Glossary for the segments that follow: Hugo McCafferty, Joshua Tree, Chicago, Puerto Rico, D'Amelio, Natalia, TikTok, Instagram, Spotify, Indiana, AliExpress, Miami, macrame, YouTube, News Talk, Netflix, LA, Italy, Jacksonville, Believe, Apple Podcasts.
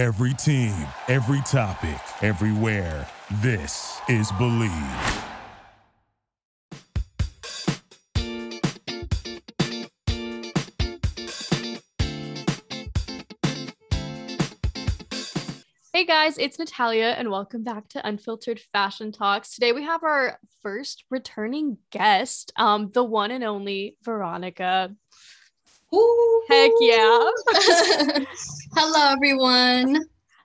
Every team, every topic, everywhere. This is Believe. Hey guys, it's Natalia and welcome back to Unfiltered Fashion Talks. Today we have our first returning guest, the one and only Veronica. Ooh. Heck yeah. Hello, everyone.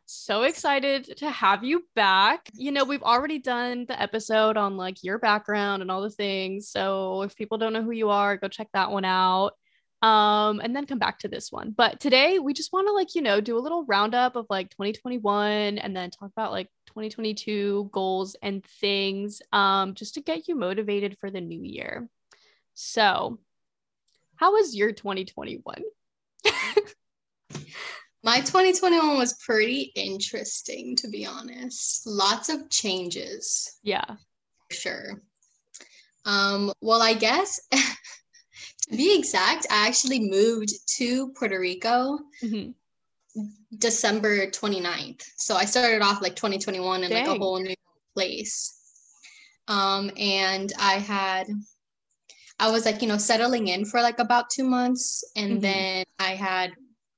So excited to have you back. You know, we've already done the episode on like your background and all the things. So if people don't know who you are, go check that one out. And then come back to this one. But today we just want to like, you know, do a little roundup of like 2021 and then talk about like 2022 goals and things, just to get you motivated for the new year. So how was your 2021? My 2021 was pretty interesting, to be honest. Lots of changes. Yeah. For sure. Well, I guess to be exact, I actually moved to Puerto Rico December 29th. So I started off like 2021 in like a whole new place. And I was like, you know, settling in for like about 2 months. And then I had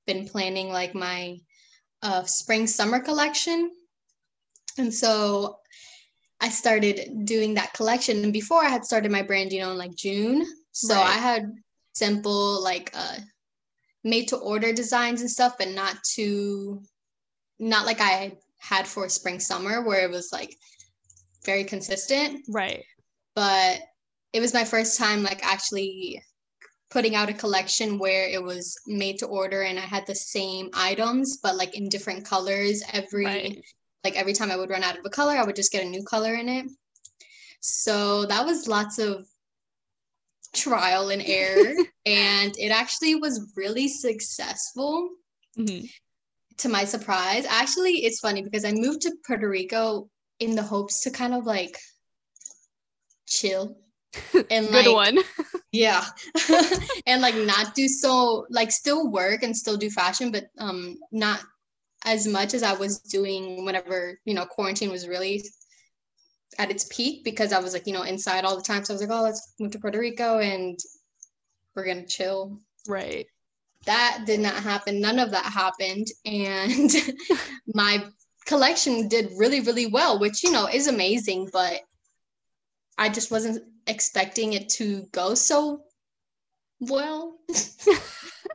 been planning like my spring summer collection. And so I started doing that collection. And before I had started my brand, you know, in like June. So I had simple like made to order designs and stuff, but not like I had for spring summer where it was like very consistent. Right. But it was my first time like actually putting out a collection where it was made to order and I had the same items, but like in different colors. Every time I would run out of a color, I would just get a new color in it. So that was lots of trial and error. And it actually was really successful to my surprise. Actually, it's funny because I moved to Puerto Rico in the hopes to kind of like chill. And like, good one. Yeah. And like not do so like still work and still do fashion, but not as much as I was doing whenever, you know, quarantine was really at its peak, because I was like, you know, inside all the time. So I was like, oh, let's move to Puerto Rico and we're gonna chill. Right. That did not happen. None of that happened. And my collection did really, really well, which, you know, is amazing, but I just wasn't expecting it to go so well.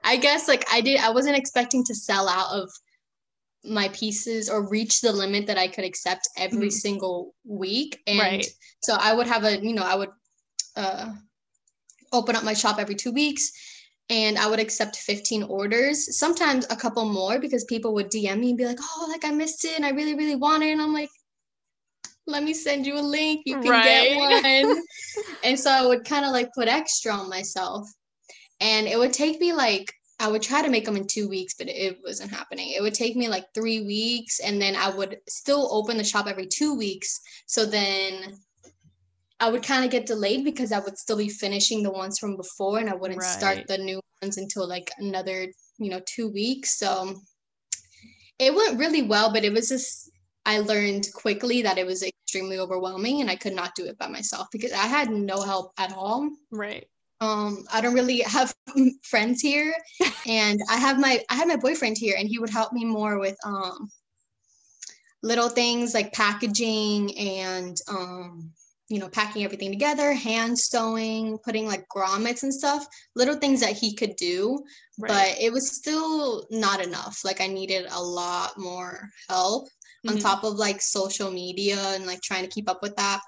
I guess like I wasn't expecting to sell out of my pieces or reach the limit that I could accept every single week. And so I would have I would open up my shop every 2 weeks and I would accept 15 orders, sometimes a couple more, because people would DM me and be like, oh, like I missed it and I really, really want it. And I'm like, let me send you a link. You can get one. And so I would kind of like put extra on myself, and it would take me like, I would try to make them in 2 weeks, but it wasn't happening. It would take me like 3 weeks, and then I would still open the shop every 2 weeks. So then I would kind of get delayed because I would still be finishing the ones from before, and I wouldn't start the new ones until like another, you know, 2 weeks. So it went really well, but it was just, I learned quickly that it was extremely overwhelming and I could not do it by myself because I had no help at all. Right. I don't really have friends here, and I had my boyfriend here, and he would help me more with little things like packaging and you know, packing everything together, hand sewing, putting like grommets and stuff, little things that he could do, but it was still not enough. Like I needed a lot more help on top of like social media and like trying to keep up with that.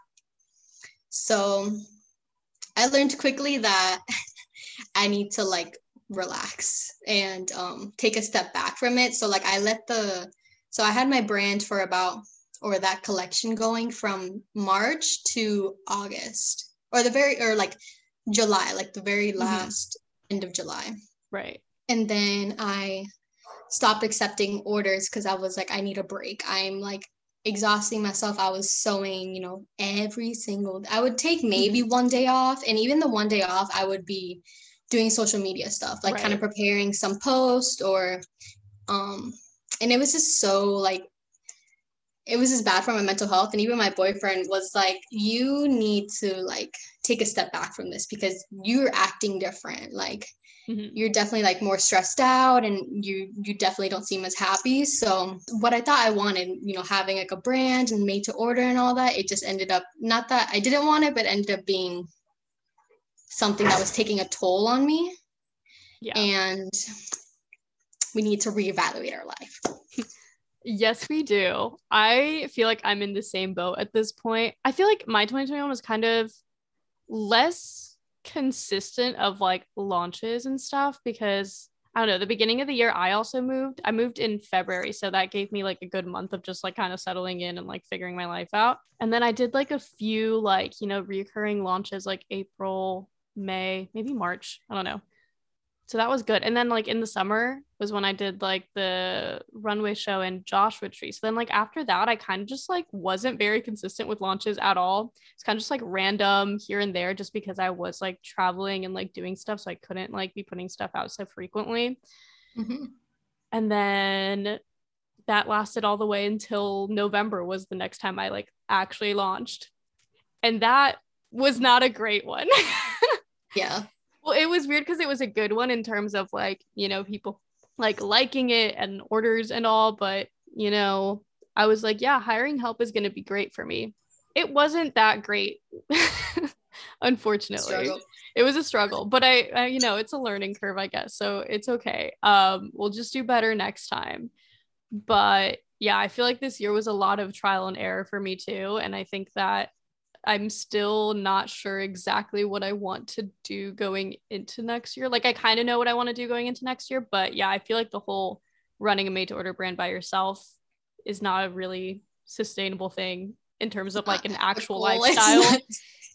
So I learned quickly that I need to like relax and take a step back from it. So like I had my brand for that collection going from March to August, or July, like the very last end of July. Right. And then I stopped accepting orders because I was like, I need a break. I'm like exhausting myself. I was sewing, you know, I would take maybe one day off, and even the one day off I would be doing social media stuff, like kind of preparing some post or And it was just so like, it was just bad for my mental health. And even my boyfriend was like, you need to like take a step back from this because you're acting different. Like you're definitely like more stressed out and you definitely don't seem as happy. So what I thought I wanted, you know, having like a brand and made to order and all that, it just ended up, not that I didn't want it, but ended up being something that was taking a toll on me. Yeah. And we need to reevaluate our life. Yes, we do. I feel like I'm in the same boat at this point. I feel like my 2021 was kind of less consistent of like launches and stuff because I don't know, the beginning of the year, I also moved. I moved in February. So that gave me like a good month of just like kind of settling in and like figuring my life out. And then I did like a few like, you know, recurring launches like April, May, maybe March. I don't know. So that was good. And then like in the summer was when I did like the runway show and Joshua Tree. So then like after that, I kind of just like wasn't very consistent with launches at all. It's kind of just like random here and there just because I was like traveling and like doing stuff. So I couldn't like be putting stuff out so frequently. Mm-hmm. And then that lasted all the way until November was the next time I like actually launched. And that was not a great one. Yeah. Well, it was weird because it was a good one in terms of like, you know, people like liking it and orders and all. But, you know, I was like, yeah, hiring help is going to be great for me. It wasn't that great, unfortunately. Struggle. It was a struggle, but I, you know, it's a learning curve, I guess. So it's okay. We'll just do better next time. But yeah, I feel like this year was a lot of trial and error for me too. And I think that I'm still not sure exactly what I want to do going into next year. Like I kind of know what I want to do going into next year, but yeah, I feel like the whole running a made to order brand by yourself is not a really sustainable thing in terms of like an actual lifestyle.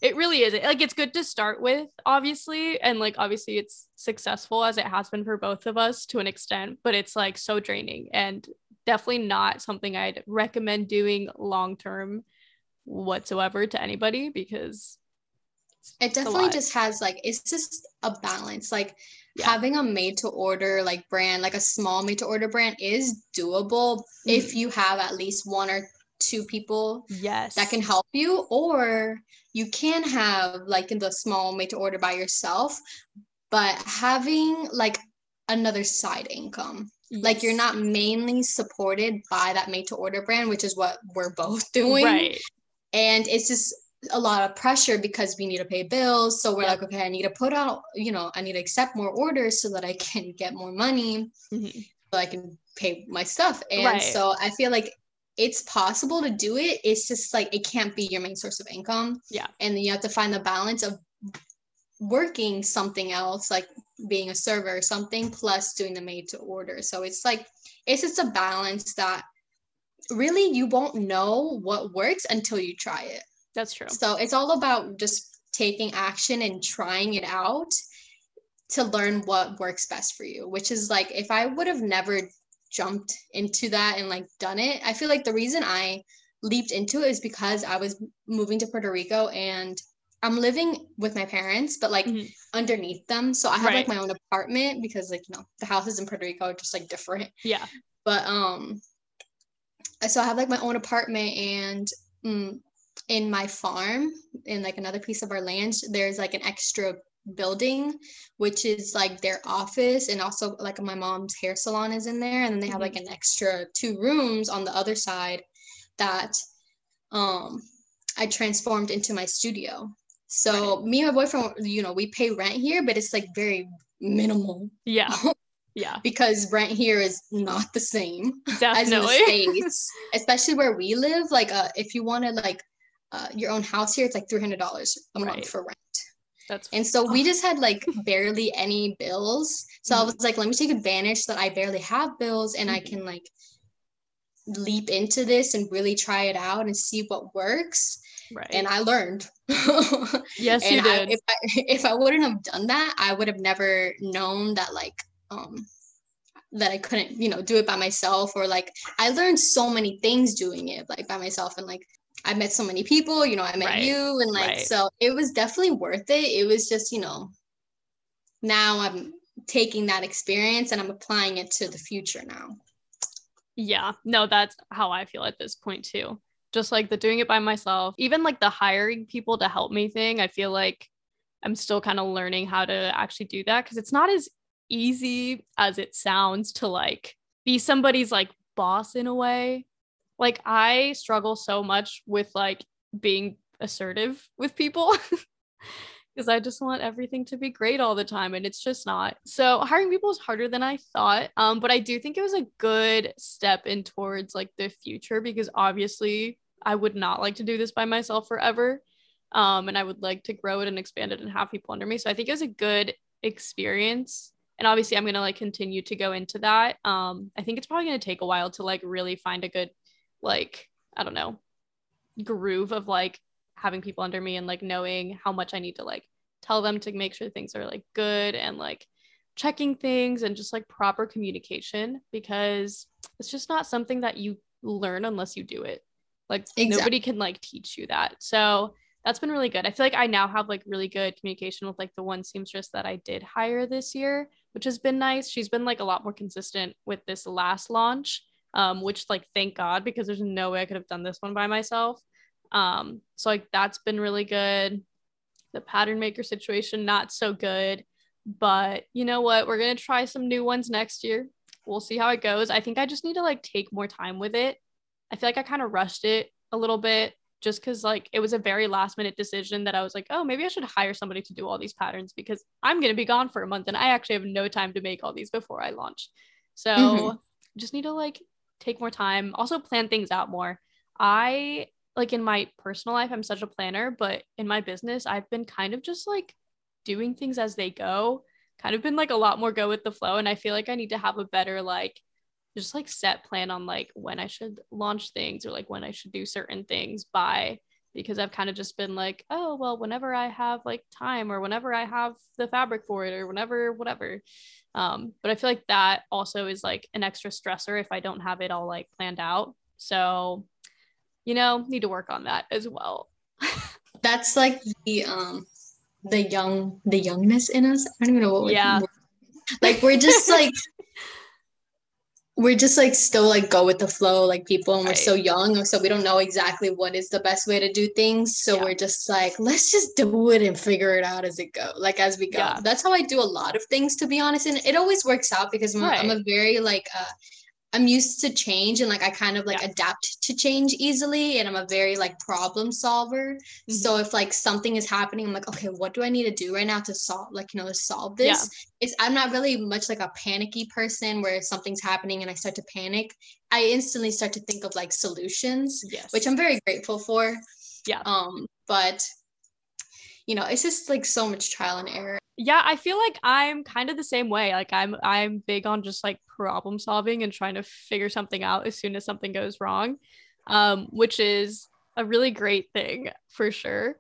It really isn't. Like it's good to start with, obviously. And like, obviously it's successful as it has been for both of us to an extent, but it's like so draining and definitely not something I'd recommend doing long-term whatsoever to anybody because it definitely just has like, it's just a balance. Like having a made to order like brand, like a small made to order brand is doable if you have at least one or two people that can help you, or you can have like in the small made to order by yourself, but having like another side income. Like you're not mainly supported by that made to order brand, which is what we're both doing. Right. And it's just a lot of pressure because we need to pay bills. So we're like, okay, I need to put out, you know, I need to accept more orders so that I can get more money, so I can pay my stuff. And so I feel like it's possible to do it. It's just like, it can't be your main source of income. Yeah. And then you have to find the balance of working something else, like being a server or something, plus doing the made to order. So it's like, it's just a balance that really you won't know what works until you try it. That's true. So it's all about just taking action and trying it out to learn what works best for you, which is like, if I would have never jumped into that and like done it, I feel like the reason I leaped into it is because I was moving to Puerto Rico and I'm living with my parents, but like underneath them. So I have like my own apartment because like, you know, the houses in Puerto Rico are just like different. Yeah. But, so I have like my own apartment and in my farm, in like another piece of our land, there's like an extra building, which is like their office. And also like my mom's hair salon is in there. And then they have like an extra 2 rooms on the other side that I transformed into my studio. So me and my boyfriend, you know, we pay rent here, but it's like very minimal. Yeah. Yeah. Because rent here is not the same as in the States, especially where we live. Like if you wanted like your own house here, it's like $300 a month for rent. And so we just had like barely any bills. So I was like, let me take advantage that I barely have bills and I can like leap into this and really try it out and see what works. Right. And I learned. Yes, and you did. If I wouldn't have done that, I would have never known that like that I couldn't, you know, do it by myself, or like I learned so many things doing it like by myself, and like I met so many people, you know, I met you, and like so it was definitely worth it. It was just, you know, now I'm taking that experience and I'm applying it to the future now. Yeah, no, that's how I feel at this point too. Just like the doing it by myself, even like the hiring people to help me thing, I feel like I'm still kind of learning how to actually do that, because it's not as easy as it sounds to like be somebody's like boss in a way. Like I struggle so much with like being assertive with people because I just want everything to be great all the time and it's just not. So hiring people is harder than I thought, but I do think it was a good step in towards like the future, because obviously I would not like to do this by myself forever, and I would like to grow it and expand it and have people under me. So I think it was a good experience, and obviously I'm going to like continue to go into that. I think it's probably going to take a while to like really find a good like, I don't know, groove of like having people under me and like knowing how much I need to like tell them to make sure things are like good and like checking things and just like proper communication, because it's just not something that you learn unless you do it. Like nobody can like teach you that. So that's been really good. I feel like I now have like really good communication with like the one seamstress that I did hire this year, which has been nice. She's been like a lot more consistent with this last launch, which like, thank God, because there's no way I could have done this one by myself. So like that's been really good. The pattern maker situation, not so good, but you know what? We're going to try some new ones next year. We'll see how it goes. I think I just need to like take more time with it. I feel like I kind of rushed it a little bit just because like it was a very last minute decision that I was like, oh, maybe I should hire somebody to do all these patterns because I'm going to be gone for a month and I actually have no time to make all these before I launch. So just need to like take more time, also plan things out more. I like in my personal life, I'm such a planner, but in my business, I've been kind of just like doing things as they go, kind of been like a lot more go with the flow. And I feel like I need to have a better, like just like set plan on like when I should launch things or like when I should do certain things by, because I've kind of just been like, oh, well, whenever I have like time or whenever I have the fabric for it or whenever, whatever. But I feel like that also is like an extra stressor if I don't have it all like planned out. So, you know, need to work on that as well. That's like the youngness in us. I don't even know what we're like. We're just like, we're just like still like go with the flow, like people, and we're so young, so we don't know exactly what is the best way to do things. So we're just like, let's just do it and figure it out as it go, like as we go. That's how I do a lot of things, to be honest, and it always works out because I'm a very like I'm used to change and like I kind of like adapt to change easily, and I'm a very like problem solver. So if like something is happening, I'm like, okay, what do I need to do right now to solve, like, you know, to solve this? It's, I'm not really much like a panicky person where if something's happening and I start to panic, I instantly start to think of like solutions, which I'm very grateful for. But you know, it's just like so much trial and error. Yeah, I feel like I'm kind of the same way. Like I'm big on just like problem solving and trying to figure something out as soon as something goes wrong, which is a really great thing for sure.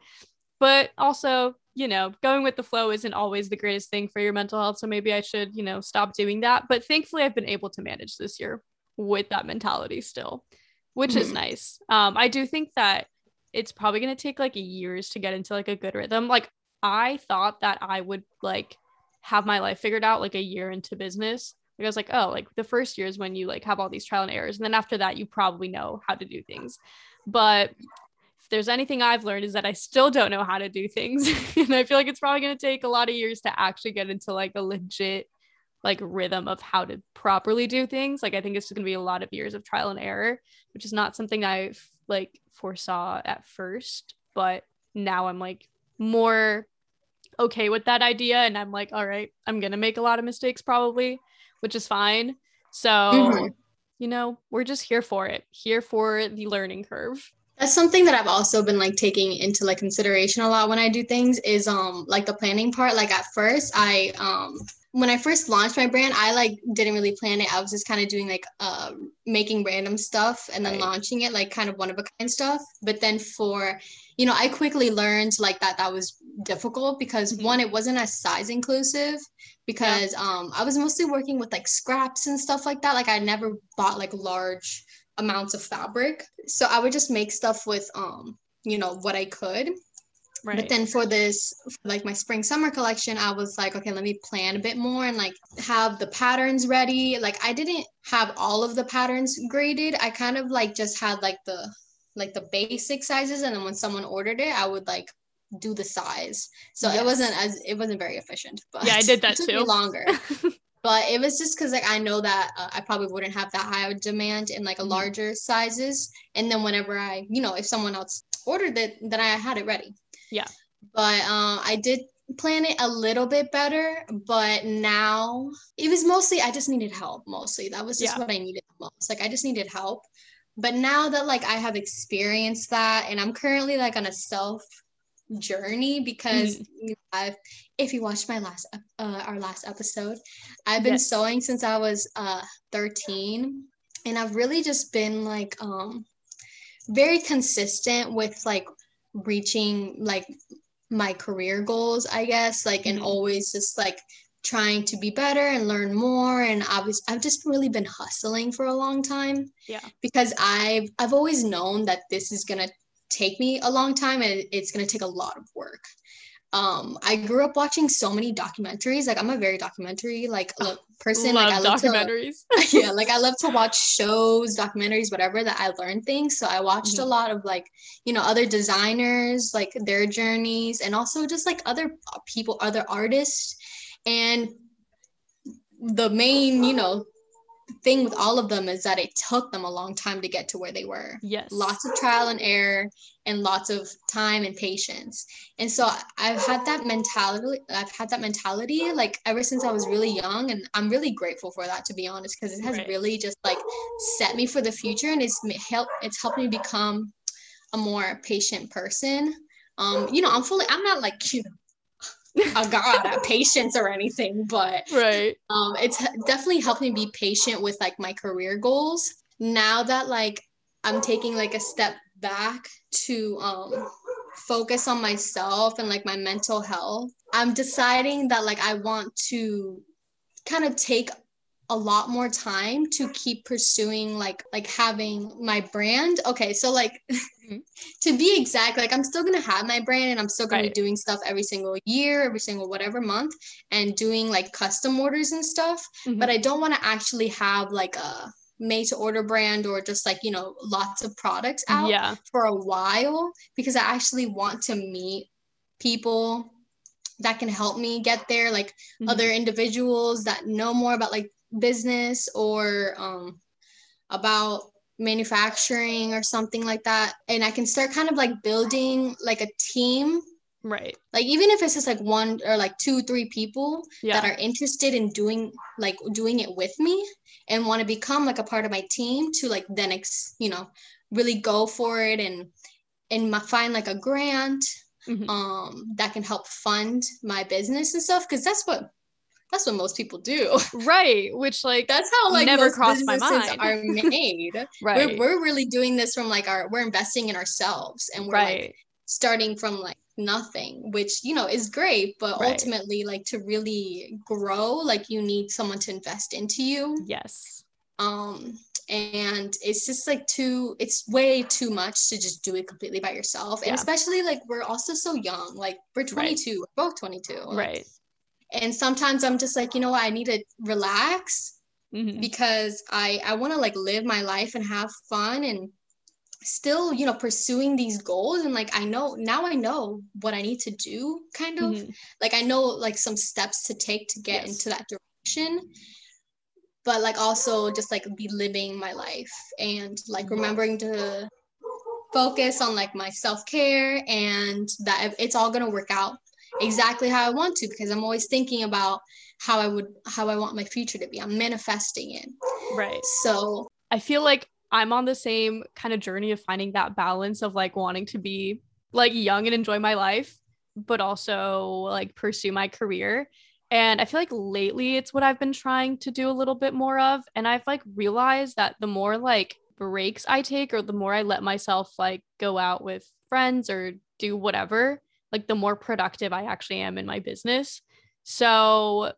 But also, you know, going with the flow isn't always the greatest thing for your mental health. So maybe I should, you know, stop doing that. But thankfully, I've been able to manage this year with that mentality still, which is nice. I do think that it's probably going to take like years to get into like a good rhythm. Like I thought that I would like have my life figured out like a year into business. Like I was like, oh, like the first year is when you like have all these trial and errors. And then after that, you probably know how to do things. But if there's anything I've learned is that I still don't know how to do things. And I feel like it's probably going to take a lot of years to actually get into like a legit like rhythm of how to properly do things. Like I think it's just going to be a lot of years of trial and error, which is not something I've like foresaw at first. But now I'm like more okay with that idea, and I'm like, all right, I'm gonna make a lot of mistakes probably, which is fine. So you know, we're just here for the learning curve. That's something that I've also been like taking into like consideration a lot when I do things is like the planning part. Like at first I when I first launched my brand, I like didn't really plan it. I was just kind of doing like making random stuff and then launching it, like kind of one of a kind stuff. But then for, you know, I quickly learned like that was difficult because one, it wasn't as size inclusive because I was mostly working with like scraps and stuff like that. Like I never bought like large amounts of fabric. So I would just make stuff with, you know, what I could. Right. But then for this, like my spring summer collection, I was like, okay, let me plan a bit more and like have the patterns ready. Like I didn't have all of the patterns graded. I kind of like just had like the basic sizes. And then when someone ordered it, I would like do the size. So yes. it wasn't very efficient, but yeah, I did that too. It took me longer. But it was just because, like, I know that I probably wouldn't have that high of demand in, like, a larger sizes. And then whenever I, you know, if someone else ordered it, then I had it ready. Yeah. But I did plan it a little bit better. But now it was mostly I just needed help mostly. That was just what I needed the most. Like, I just needed help. But now that, like, I have experienced that and I'm currently, like, on a self journey because you know, if you watched my last our last episode, I've been sewing since I was 13, and I've really just been like very consistent with like reaching like my career goals, I guess, like and always just like trying to be better and learn more. And I've just really been hustling for a long time, because I've always known that this is gonna take me a long time and it's going to take a lot of work. I grew up watching so many documentaries. Like I'm a very documentary like person. Love like I love documentaries. Like I love to watch shows, documentaries, whatever, that I learn things. So I watched a lot of like, you know, other designers, like their journeys, and also just like other people, other artists. And the main, you know, thing with all of them is that it took them a long time to get to where they were. Yes. Lots of trial and error and lots of time and patience. And so I've had that mentality like ever since I was really young, and I'm really grateful for that, to be honest, because it has really just like set me for the future, and it's helped me become a more patient person. You know, I'm not like cute a god at patience or anything, but it's definitely helped me be patient with like my career goals. Now that like I'm taking like a step back to focus on myself and like my mental health, I'm deciding that like I want to kind of take a lot more time to keep pursuing like having my brand. Okay, so like to be exact, like I'm still gonna have my brand, and I'm still gonna be doing stuff every single year, every single whatever month, and doing like custom orders and stuff. But I don't want to actually have like a made to order brand or just like, you know, lots of products out for a while, because I actually want to meet people that can help me get there, like other individuals that know more about like business or about manufacturing or something like that, and I can start kind of like building like a team, right? Like even if it's just like one or like 2-3 people that are interested in doing it with me and want to become like a part of my team to like then you know, really go for it and find like a grant that can help fund my business and stuff, because that's what most people do. Right. Which like, that's how like never crossed my mind are made. Right. We're really doing this from like we're investing in ourselves, and we're like starting from like nothing, which, you know, is great, but ultimately like to really grow, like you need someone to invest into you. Yes. And it's just like it's way too much to just do it completely by yourself. And especially like, we're also so young, like we're 22, we're both 22. Like, and sometimes I'm just like, you know what, I need to relax because I want to like live my life and have fun and still, you know, pursuing these goals. And like, I know what I need to do, kind of like, I know like some steps to take to get into that direction, but like also just like be living my life and like remembering to focus on like my self-care, and that it's all going to work out exactly how I want to, because I'm always thinking about how I want my future to be. I'm manifesting it. Right. So I feel like I'm on the same kind of journey of finding that balance of like wanting to be like young and enjoy my life, but also like pursue my career. And I feel like lately it's what I've been trying to do a little bit more of. And I've like realized that the more like breaks I take, or the more I let myself like go out with friends or do whatever, like the more productive I actually am in my business. So,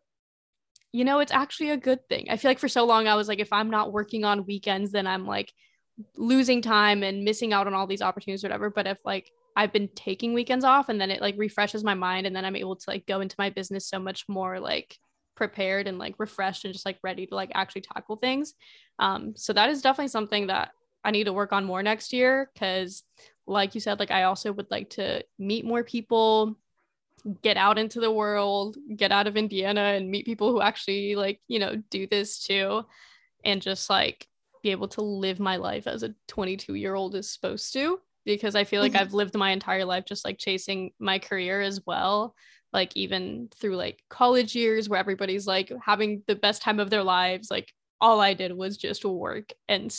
you know, it's actually a good thing. I feel like for so long I was like, if I'm not working on weekends, then I'm like losing time and missing out on all these opportunities or whatever. But if like I've been taking weekends off, and then it like refreshes my mind, and then I'm able to like go into my business so much more like prepared and like refreshed and just like ready to like actually tackle things. So that is definitely something that I need to work on more next year, because like you said, like I also would like to meet more people, get out into the world, get out of Indiana and meet people who actually like, you know, do this too, and just like be able to live my life as a 22-year-old is supposed to, because I feel like I've lived my entire life just like chasing my career as well, like even through like college years where everybody's like having the best time of their lives, like all I did was just work. And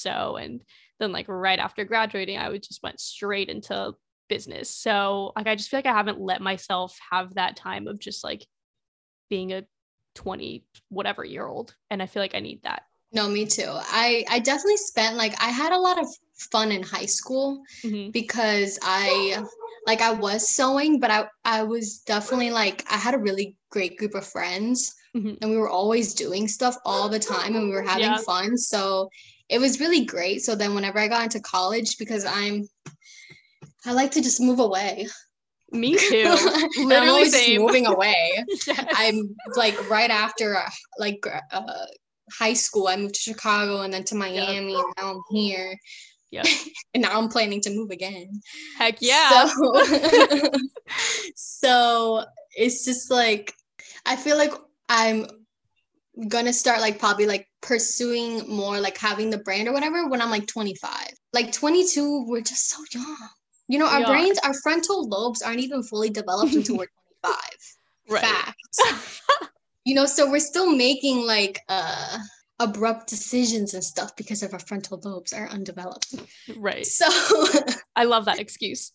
then like right after graduating, I would just went straight into business. So like I just feel like I haven't let myself have that time of just like being a 20 whatever year old, and I feel like I need that. No, me too. I definitely spent like, I had a lot of fun in high school because I was sewing, but I was definitely like, I had a really great group of friends and we were always doing stuff all the time and we were having fun. So it was really great. So then whenever I got into college, because I like to just move away. Me too. Literally, I'm always just moving away. Yes. I'm like right after high school, I moved to Chicago and then to Miami, and now I'm here. Yeah. And now I'm planning to move again. Heck yeah. So, so it's just like, I feel like I'm going to start like probably like pursuing more like having the brand or whatever when I'm like 25. Like 22, we're just so young. You know, our brains, our frontal lobes aren't even fully developed until we're 25. Right. Facts. You know, so we're still making like abrupt decisions and stuff because of our frontal lobes are undeveloped. Right. So I love that excuse.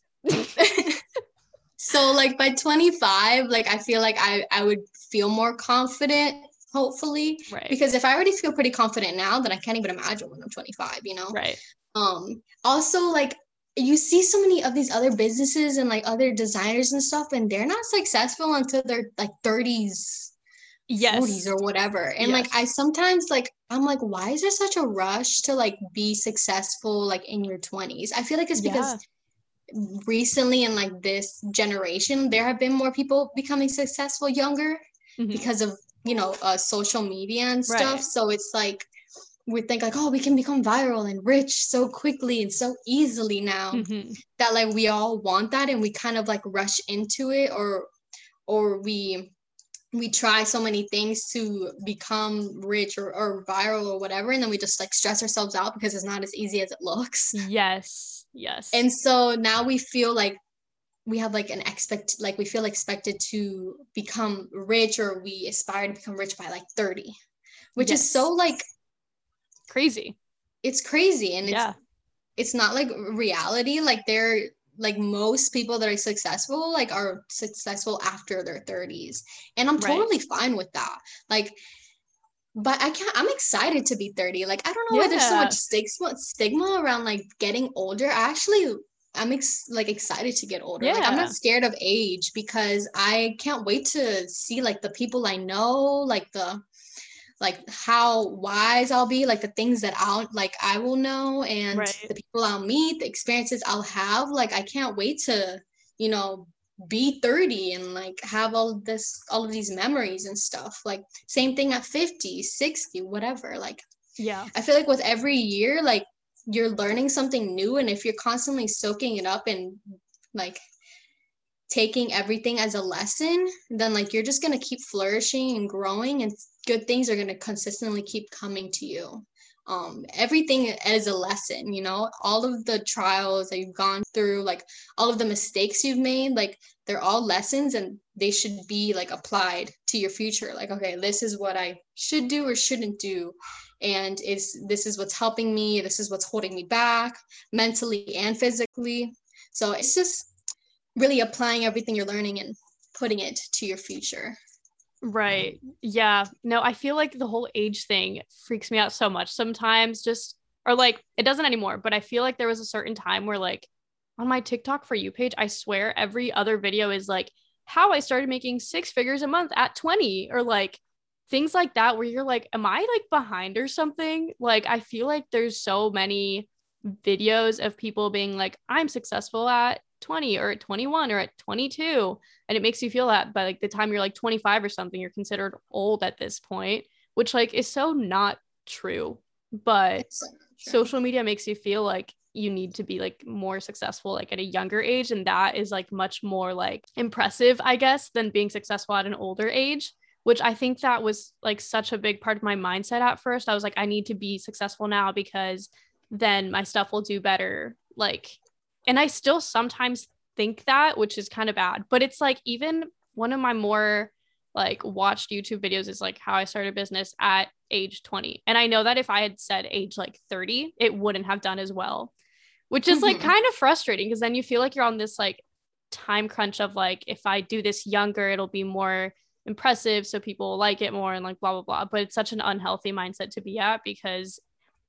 So like by 25, like I feel like I would feel more confident, hopefully. Right. Because if I already feel pretty confident now, then I can't even imagine when I'm 25, you know? Right. Also like you see so many of these other businesses and like other designers and stuff, and they're not successful until they're like 30s. Yes. 40s or whatever. And like I sometimes like I'm like, why is there such a rush to like be successful like in your 20s? I feel like it's because recently in like this generation there have been more people becoming successful younger because of, you know, social media and stuff. Right. So it's like we think like, oh, we can become viral and rich so quickly and so easily now that like we all want that, and we kind of like rush into it, or we try so many things to become rich or viral or whatever. And then we just like stress ourselves out because it's not as easy as it looks. Yes. Yes. And so now we feel like we have like we feel expected to become rich, or we aspire to become rich by like 30, which is so like crazy. It's crazy. And it's not like reality. Like they're, like most people that are successful, like are successful after their 30s. And I'm totally fine with that. Like, but I'm excited to be 30. Like, I don't know why there's so much stigma around like getting older. I'm excited to get older. Yeah. Like, I'm not scared of age because I can't wait to see like the people I know, like how wise I'll be, like the things that I will know, and the people I'll meet, the experiences I'll have. Like, I can't wait to, you know, be 30 and like have all of these memories and stuff. Like same thing at 50, 60, whatever. Like, I feel like with every year, like you're learning something new. And if you're constantly soaking it up and like taking everything as a lesson, then like you're just going to keep flourishing and growing, and good things are going to consistently keep coming to you. Everything is a lesson, you know, all of the trials that you've gone through, like all of the mistakes you've made, like they're all lessons, and they should be like applied to your future. Like, okay, this is what I should do or shouldn't do. And this is what's helping me. This is what's holding me back mentally and physically. So it's just really applying everything you're learning and putting it to your future. Right. Yeah. No, I feel like the whole age thing freaks me out so much sometimes, or like it doesn't anymore, but I feel like there was a certain time where like on my TikTok For You page, I swear every other video is like how I started making six figures a month at 20, or like things like that, where you're like, am I like behind or something? Like, I feel like there's so many videos of people being like, I'm successful at 20 or at 21 or at 22. And it makes you feel that by like the time you're like 25 or something, you're considered old at this point, which like is so not true, but social media makes you feel like you need to be like more successful, like at a younger age. And that is like much more like impressive, I guess, than being successful at an older age, which I think that was like such a big part of my mindset at first. I was like, I need to be successful now because then my stuff will do better. Like, and I still sometimes think that, which is kind of bad, but it's like, even one of my more like watched YouTube videos is like how I started a business at age 20. And I know that if I had said age like 30, it wouldn't have done as well, which is like kind of frustrating. Cause then you feel like you're on this like time crunch of like, if I do this younger, it'll be more impressive. So people will like it more and like blah, blah, blah. But it's such an unhealthy mindset to be at because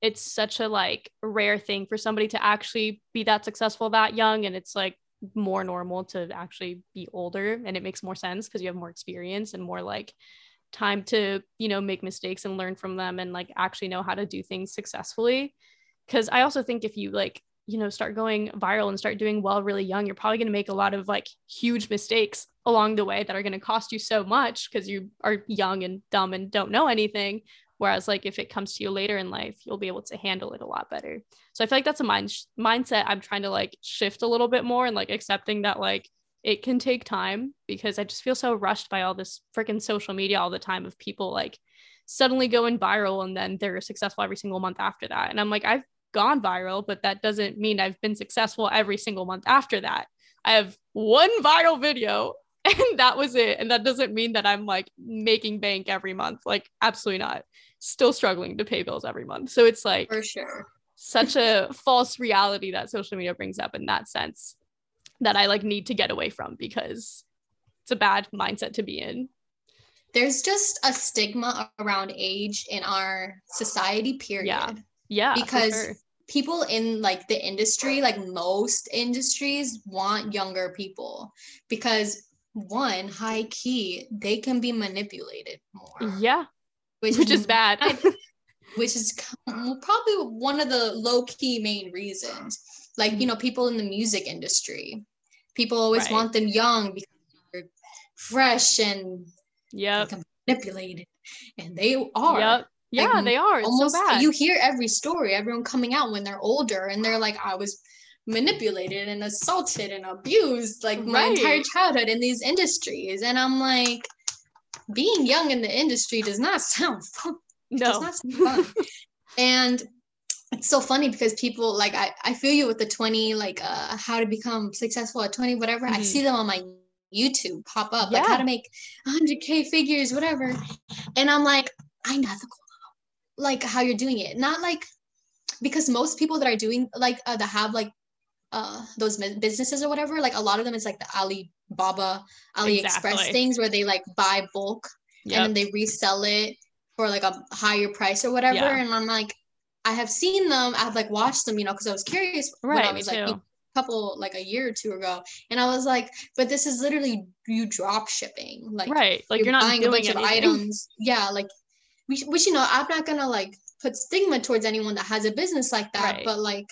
it's such a like rare thing for somebody to actually be that successful that young. And it's like more normal to actually be older, and it makes more sense because you have more experience and more like time to, you know, make mistakes and learn from them and like actually know how to do things successfully. Because I also think if you like, you know, start going viral and start doing well really young, you're probably going to make a lot of like huge mistakes along the way that are going to cost you so much because you are young and dumb and don't know anything. Whereas like if it comes to you later in life, you'll be able to handle it a lot better. So I feel like that's a mindset I'm trying to like shift a little bit more, and like accepting that like it can take time, because I just feel so rushed by all this freaking social media all the time of people like suddenly going viral and then they're successful every single month after that. And I'm like, I've gone viral, but that doesn't mean I've been successful every single month after that. I have one viral video and that was it. And that doesn't mean that I'm like making bank every month. Like absolutely not. Still struggling to pay bills every month. So it's like for sure such a false reality that social media brings up in that sense that I like need to get away from, because it's a bad mindset to be in. There's just a stigma around age in our society, period. Yeah. Because for sure, people in like the industry, like most industries, want younger people because one, high key, they can be manipulated more. Yeah. Which is bad. Which is probably one of the low-key main reasons. Like, you know, people in the music industry, people always want them young because they're fresh and manipulated. And they are. Yep. Yeah, like, they are. It's almost, so bad. You hear every story, everyone coming out when they're older and they're like, I was manipulated and assaulted and abused like my entire childhood in these industries. And I'm like, being young in the industry does not sound fun. No. Does not sound fun. And it's so funny because people like, I feel you with the 20, like how to become successful at 20, whatever. I see them on my YouTube pop up, like how to make 100K figures, whatever. And I'm like, I know the goal, like how you're doing it. Not like, because most people that are doing like, that have like those businesses or whatever, like a lot of them, it's like the AliExpress things where they like buy bulk and then they resell it for like a higher price or whatever. And I'm like, I have seen them, I've like watched them, you know, because I was curious when I was like a year or two ago, and I was like, but this is literally you drop shipping, like you're not buying a bunch of items. Like which, you know, I'm not gonna like put stigma towards anyone that has a business like that, but like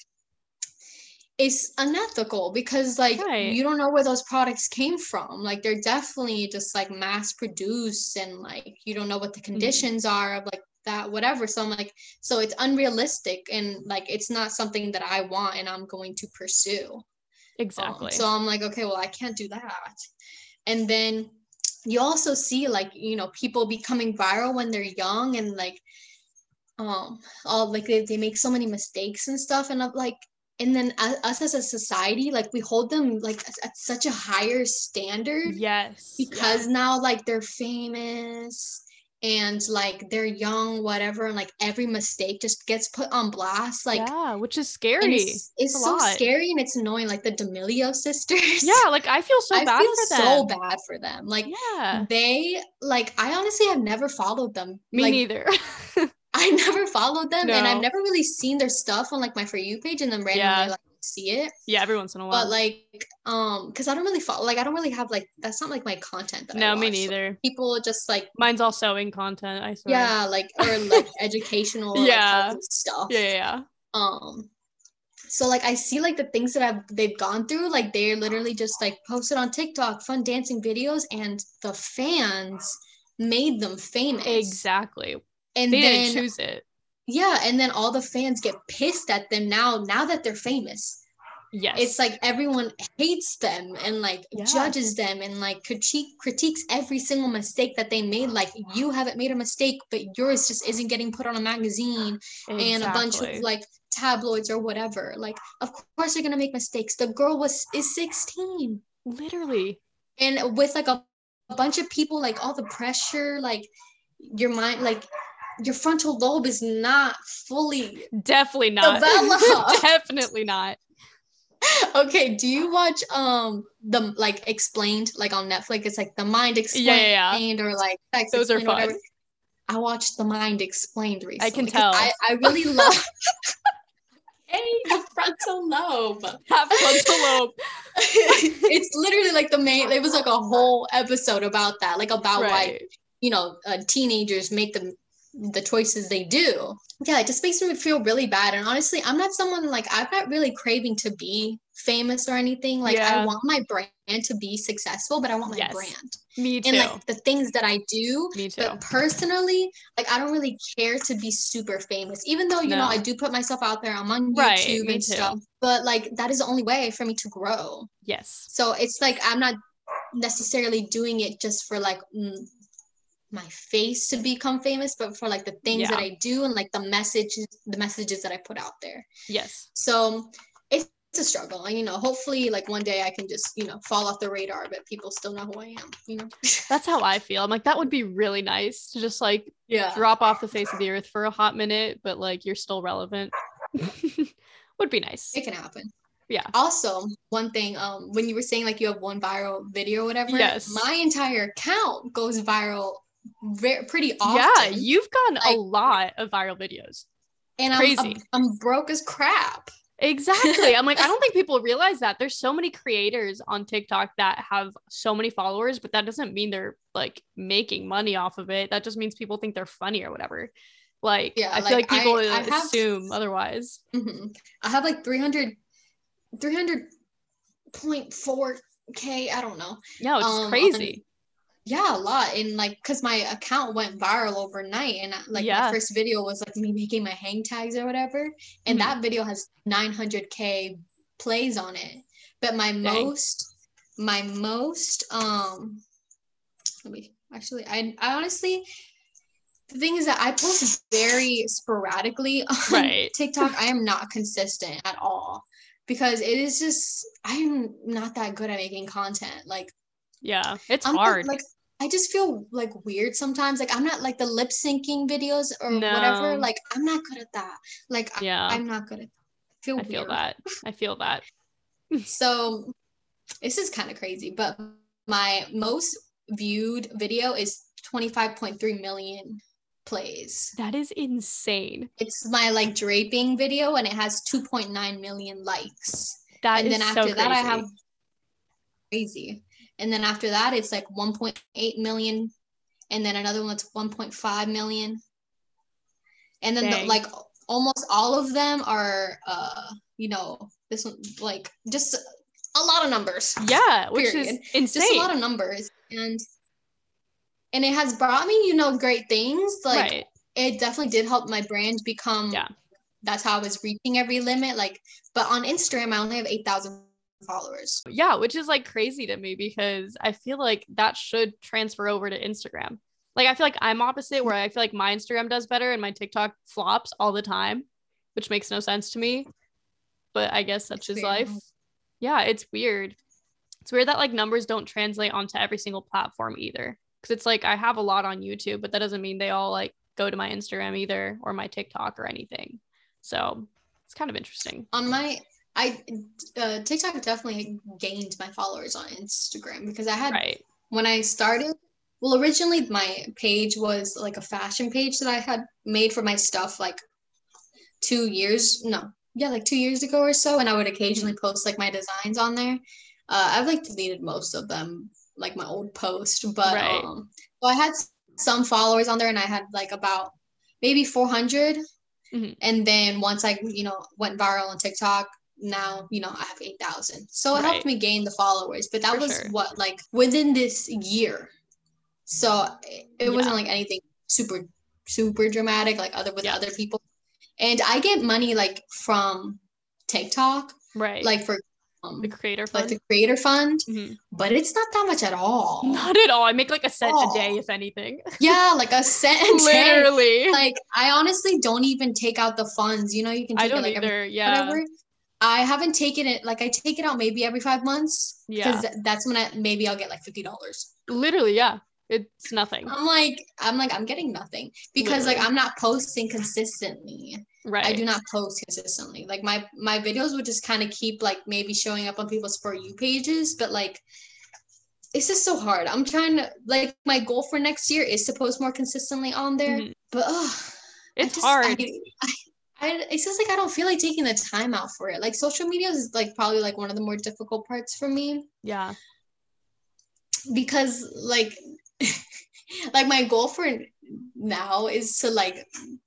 it's unethical because like you don't know where those products came from. Like they're definitely just like mass produced, and like you don't know what the conditions are of like that, whatever. So I'm like, so it's unrealistic, and like it's not something that I want and I'm going to pursue. Exactly. So I'm like, okay, well I can't do that. And then you also see like, you know, people becoming viral when they're young, and like all like they make so many mistakes and stuff, and I'm like, and then us as a society, like we hold them like at such a higher standard. Yes. Because now like they're famous and like they're young, whatever. And like every mistake just gets put on blast. Like, yeah, which is scary. It's so scary, and it's annoying. Like the D'Amelio sisters. Yeah. Like I feel so bad for them. I feel so bad for them. Like they, like, I honestly have never followed them. Me neither. I never followed them and I've never really seen their stuff on like my For You page, and then randomly like see it. Yeah, every once in a while. But like, because I don't really follow, like I don't really have like, that's not like my content. That I watch. Me neither. Like, people just like. Mine's all sewing content, I swear. Yeah, like, or like educational like, stuff. Yeah. So like I see like the things that they've gone through, like they're literally just like posted on TikTok fun dancing videos, and the fans made them famous. Exactly. And they didn't choose it. Yeah, and then all the fans get pissed at them now that they're famous. Yes. It's like everyone hates them and like judges them and like critiques every single mistake that they made. Like, you haven't made a mistake, but yours just isn't getting put on a magazine and a bunch of like tabloids or whatever. Like, of course you're gonna make mistakes. The girl is 16. Literally. And with like a bunch of people, like all the pressure, like your mind, like your frontal lobe is not fully developed. Definitely not. Okay, do you watch the like Explained, like on Netflix? It's like The Mind Explained, or like Sex those Explained, are fun. Whatever. I watched The Mind Explained recently. I can tell. I really love. Hey, the frontal lobe. That frontal lobe. It's literally like the main. It was like a whole episode about that, like about why teenagers make the choices they do. Yeah, it just makes me feel really bad. And honestly, I'm not someone like, I'm not really craving to be famous or anything. Like I want my brand to be successful, but I want my brand. Me too. And like the things that I do. Me too. But personally, like I don't really care to be super famous, even though, you know, I do put myself out there. I'm on YouTube and stuff, but like that is the only way for me to grow. Yes. So it's like, I'm not necessarily doing it just for like, my face to become famous, but for like the things that I do and like the messages that I put out there. Yes. So it's a struggle, and you know, hopefully like one day I can just, you know, fall off the radar, but people still know who I am, you know. That's how I feel. I'm like, that would be really nice to just like drop off the face of the earth for a hot minute, but like you're still relevant. Would be nice. It can happen. Yeah. Also, one thing, when you were saying like you have one viral video or whatever, my entire account goes viral pretty often. Yeah, you've gotten a lot of viral videos. And crazy. I'm broke as crap. Exactly. I'm like, I don't think people realize that there's so many creators on TikTok that have so many followers, but that doesn't mean they're like making money off of it. That just means people think they're funny or whatever. Like, I feel like people assume otherwise. Mm-hmm. I have like 300.4K. I don't know. No, it's crazy. Yeah, a lot. And like, cause my account went viral overnight, and like my first video was like me making my hang tags or whatever. And that video has 900K plays on it. But my most, let me actually, I honestly, the thing is that I post very sporadically on TikTok. I am not consistent at all because it is just, I'm not that good at making content. Like, yeah, it's hard. Like, I just feel like weird sometimes. Like I'm not like the lip syncing videos or whatever. Like I'm not good at that. Like I'm not good at that. I feel that. So this is kind of crazy, but my most viewed video is 25.3 million plays. That is insane. It's my like draping video, and it has 2.9 million likes. That and is then after so crazy. That I have crazy. And then after that, it's like 1.8 million. And then another one that's 1.5 million. And then like almost all of them are, you know, this one, like just a lot of numbers. Yeah, which is insane. Just a lot of numbers. And it has brought me, you know, great things. Like it definitely did help my brand become, that's how I was reaching every limit. Like, but on Instagram, I only have 8,000 followers, which is like crazy to me, because I feel like that should transfer over to Instagram. Like I feel like I'm opposite, where I feel like my Instagram does better and my TikTok flops all the time, which makes no sense to me, but I guess such is life. Yeah, it's weird that like numbers don't translate onto every single platform either, because it's like I have a lot on YouTube, but that doesn't mean they all like go to my Instagram either, or my TikTok or anything. So it's kind of interesting. On my TikTok definitely gained my followers on Instagram, because I had, when I started, well, originally my page was like a fashion page that I had made for my stuff like 2 years ago or so. And I would occasionally post like my designs on there. I've like deleted most of them, like my old post, but so I had some followers on there, and I had like about maybe 400. Mm-hmm. And then once I, you know, went viral on TikTok, now, you know, I have 8,000. So it helped me gain the followers, but that was like within this year. So it wasn't like anything super dramatic, like other people. And I get money like from TikTok, like for the creator fund, mm-hmm. but it's not that much at all. Not at all. I make like a cent a day, if anything. Yeah, like a cent a day. Like I honestly don't even take out the funds. You know, you can take whatever. I haven't taken it. Like I take it out maybe every 5 months. Yeah, because that's when maybe I'll get like $50. Literally, yeah. It's nothing. I'm like, I'm getting nothing because like I'm not posting consistently. Right. I do not post consistently. Like my videos would just kind of keep like maybe showing up on people's For You pages, but like, it's just so hard. I'm trying to like, my goal for next year is to post more consistently on there, but it's hard. It's just like, I don't feel like taking the time out for it. Like social media is like probably like one of the more difficult parts for me. Yeah. Because like my goal for now is to like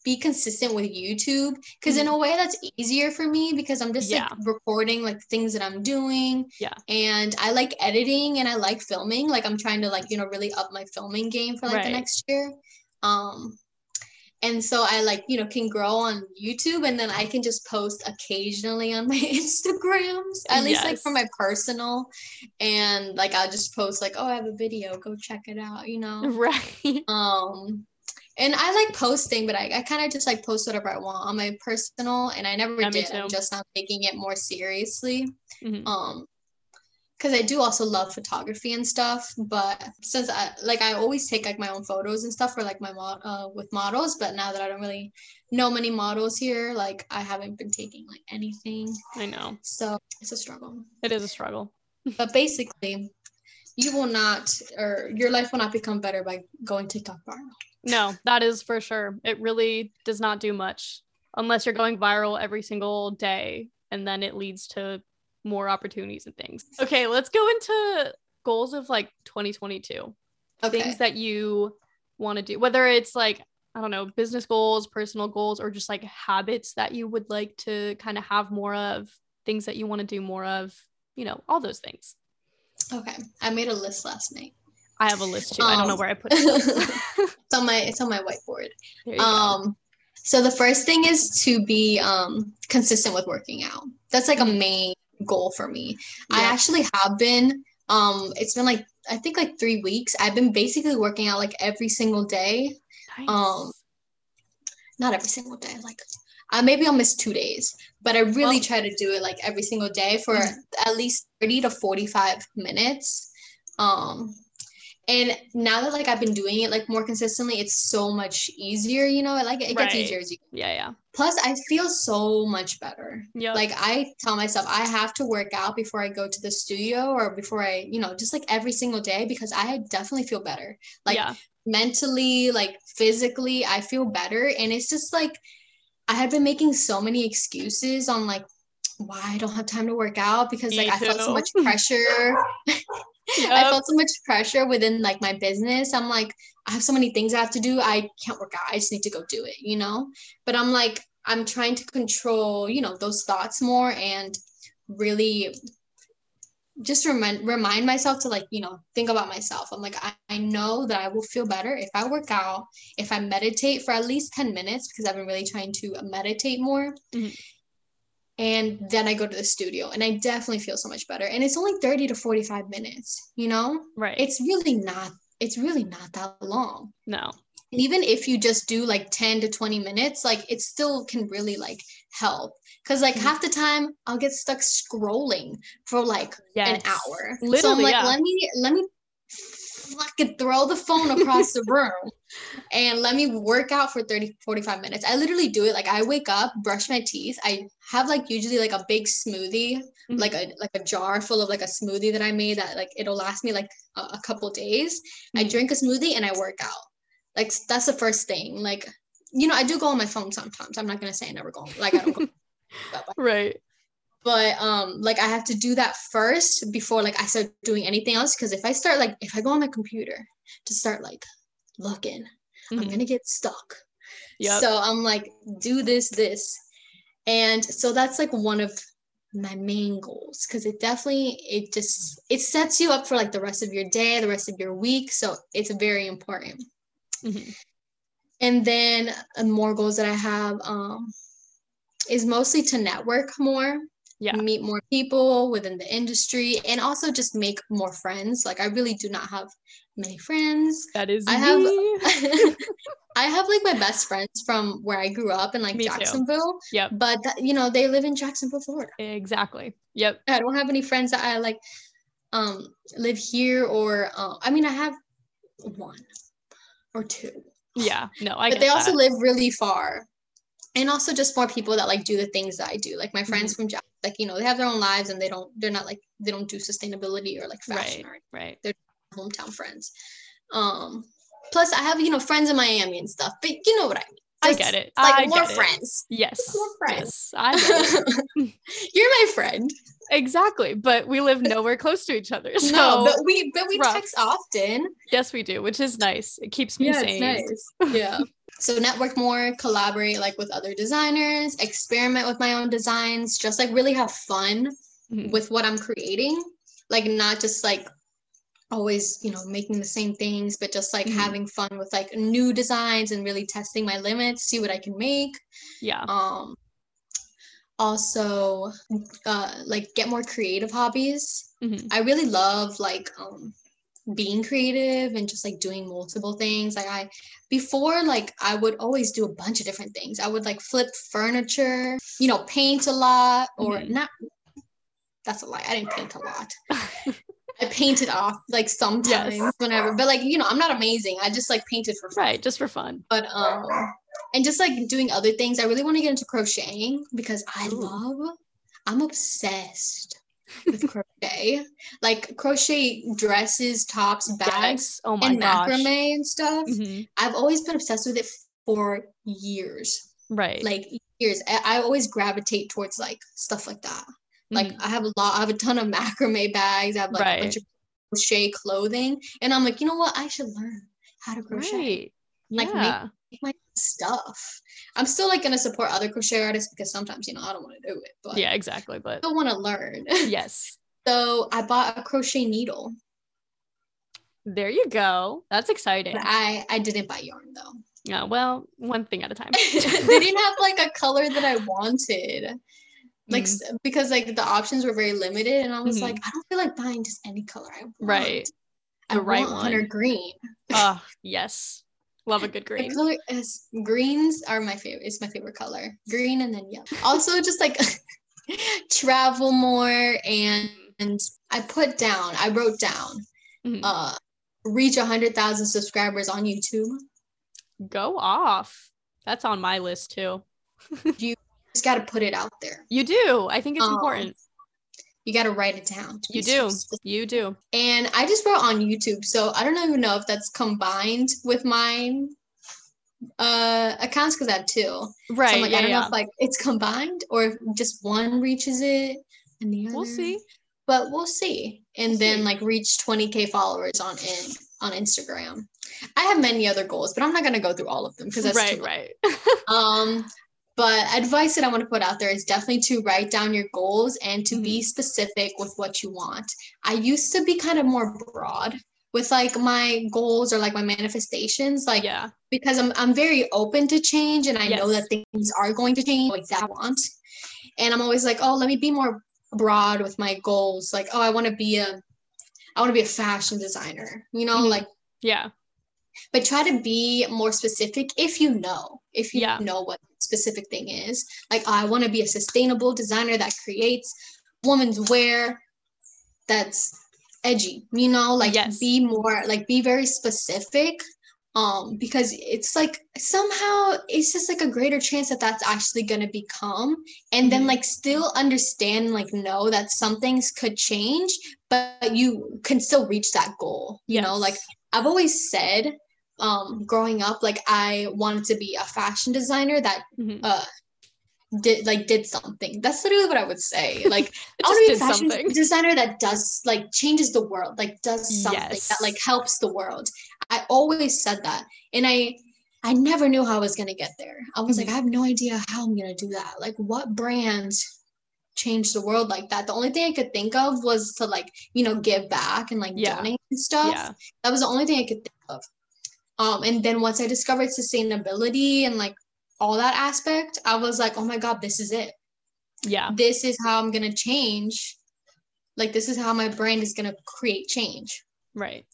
be consistent with YouTube, because in a way that's easier for me because I'm just like recording like things that I'm doing, and I like editing and I like filming. Like I'm trying to like, you know, really up my filming game for like the next year, and so I like, you know, can grow on YouTube, and then I can just post occasionally on my Instagrams, at least like for my personal, and like I'll just post like, oh, I have a video, go check it out, you know? Right. And I like posting, but I kind of just like post whatever I want on my personal, and I never did. I'm just not taking it more seriously. Mm-hmm. Because I do also love photography and stuff, but since I always take like my own photos and stuff for like my with models, but now that I don't really know many models here, like I haven't been taking like anything. I know. So it's a struggle. It is a struggle. But basically, your life will not become better by going TikTok viral. No, that is for sure. It really does not do much unless you're going viral every single day, and then it leads to more opportunities and things. Okay, let's go into goals of like 2022. Okay. Things that you want to do, whether it's like, I don't know, business goals, personal goals, or just like habits that you would like to kind of have more of, things that you want to do more of, you know, all those things. Okay. I made a list last night. I have a list too. I don't know where I put it. It's on my whiteboard. There you go. So the first thing is to be consistent with working out. That's like a main goal for me. Yeah. I actually have been it's been like I think like 3 weeks I've been basically working out like every single day. Nice. Not every single day, like maybe I'll miss 2 days, but I really try to do it like every single day for at least 30 to 45 minutes. And now that like I've been doing it like more consistently, it's so much easier, you know, like it gets easier as you go. Yeah, yeah. Plus I feel so much better. Yep. Like I tell myself I have to work out before I go to the studio or before I, you know, just like every single day, because I definitely feel better. Like mentally, like physically, I feel better. And it's just like, I had been making so many excuses on like, why I don't have time to work out, because like I felt so much pressure. Yep. I felt so much pressure within like my business. I'm like, I have so many things I have to do. I can't work out. I just need to go do it, you know? But I'm like, I'm trying to control, you know, those thoughts more and really just remind myself to like, you know, think about myself. I'm like, I know that I will feel better if I work out, if I meditate for at least 10 minutes, because I've been really trying to meditate more. Mm-hmm. And then I go to the studio and I definitely feel so much better. And it's only 30 to 45 minutes, you know? Right. It's really not that long. No. And even if you just do like 10 to 20 minutes, like it still can really like help. Cause like half the time I'll get stuck scrolling for like an hour. Literally, so I'm like, let me fucking throw the phone across the room and let me work out for 30-45 minutes. I literally do it like I wake up, brush my teeth, I have like usually like a big smoothie, like a jar full of like a smoothie that I made that like it'll last me like a couple days. I drink a smoothie and I work out. Like that's the first thing. Like, you know, I do go on my phone sometimes. I'm not gonna say I never go on, like I don't go right. But, like, I have to do that first before, like, I start doing anything else. Because if I go on my computer to start, like, looking, I'm going to get stuck. Yep. So I'm like, do this. And so that's, like, one of my main goals, because it definitely, it just, it sets you up for like the rest of your day, the rest of your week. So it's very important. Mm-hmm. And then more goals that I have is mostly to network more, meet more people within the industry, and also just make more friends. Like I really do not have many friends. That is me. I have like my best friends from where I grew up in like Jacksonville. Yep. But you know, they live in Jacksonville, Florida. Exactly. Yep. I don't have any friends that I like live here or I mean I have one or two. Yeah. No, I get But they also live really far. And also just more people that like do the things that I do. Like my friends from Jacksonville, like, you know, they have their own lives and they don't do sustainability or like fashion or anything. Right. They're hometown friends. Plus, I have, you know, friends in Miami and stuff, but you know what I mean. Just, I get it. Like, I more get friends. It. Yes. Just more friends. Yes, I get it. You're my friend. Exactly. But we live nowhere close to each other. So no, but we text often. Yes, we do, which is nice. It keeps me sane. It's nice. Yeah. So network more, collaborate like with other designers, experiment with my own designs, just like really have fun with what I'm creating. Like not just like always, you know, making the same things, but just like having fun with like new designs and really testing my limits, see what I can make. Yeah. Also, like get more creative hobbies. Mm-hmm. I really love like being creative and just like doing multiple things. Like I would always do a bunch of different things. I would like flip furniture, you know, paint a lot or not. That's a lie. I didn't paint a lot. I painted off like sometimes whenever, but like, you know, I'm not amazing. I just like painted for fun. Right. Just for fun. But, and just like doing other things. I really want to get into crocheting because I'm obsessed with crochet, like crochet dresses, tops, bags, oh my and macrame and stuff. Mm-hmm. I've always been obsessed with it for years. Right. Like years. I always gravitate towards like stuff like that. Like I have a ton of macrame bags. I have like a bunch of crochet clothing, and I'm like, you know what? I should learn how to crochet. Right. Like make my stuff. I'm still like gonna support other crochet artists because sometimes, you know, I don't want to do it. But yeah, exactly. But I still want to learn. Yes. So I bought a crochet needle. There you go. That's exciting. But I didn't buy yarn though. Yeah. Well, one thing at a time. They didn't have like a color that I wanted. Like, because like the options were very limited and I was like, I don't feel like buying just any color I want. Right. I want or green. Oh, yes. Love a good green. The color greens are my favorite. It's my favorite color. Green and then yellow. Also just like travel more. And I wrote down, reach 100,000 subscribers on YouTube. Go off. That's on my list too. You just got to put it out there. You do. I think it's important. You got to write it down. You do. You do. And I just wrote on YouTube. So I don't even know if that's combined with mine accounts because I have two. Right. So I'm like, I don't know if like it's combined or if just one reaches it and the other. We'll see. But we'll see. And then like reach 20,000 followers on Instagram. I have many other goals, but I'm not going to go through all of them because that's too much. But advice that I want to put out there is definitely to write down your goals and to be specific with what you want. I used to be kind of more broad with like my goals or like my manifestations, like because I'm very open to change and I know that things are going to change like that I want. And I'm always like, oh, let me be more broad with my goals. Like, oh, I want to be a fashion designer, you know, like, but try to be more specific if you know what specific thing is. Like, I want to be a sustainable designer that creates women's wear that's edgy, you know, like be very specific, because it's like somehow it's just like a greater chance that that's actually going to become. And then like still understand, like, know that some things could change, but you can still reach that goal, you know, like I've always said, growing up, like I wanted to be a fashion designer that did something. That's literally what I would say. Like I want to be a fashion designer that does, like, changes the world, like does something that like helps the world. I always said that, and I never knew how I was gonna get there. I was like, I have no idea how I'm gonna do that. Like, what brand change the world like that. The only thing I could think of was to give back and donate and stuff. Yeah. That was the only thing I could think of. And then once I discovered sustainability and all that aspect, I was like, oh my God, this is it. Yeah. This is how I'm going to change. This is how my brand is going to create change. Right.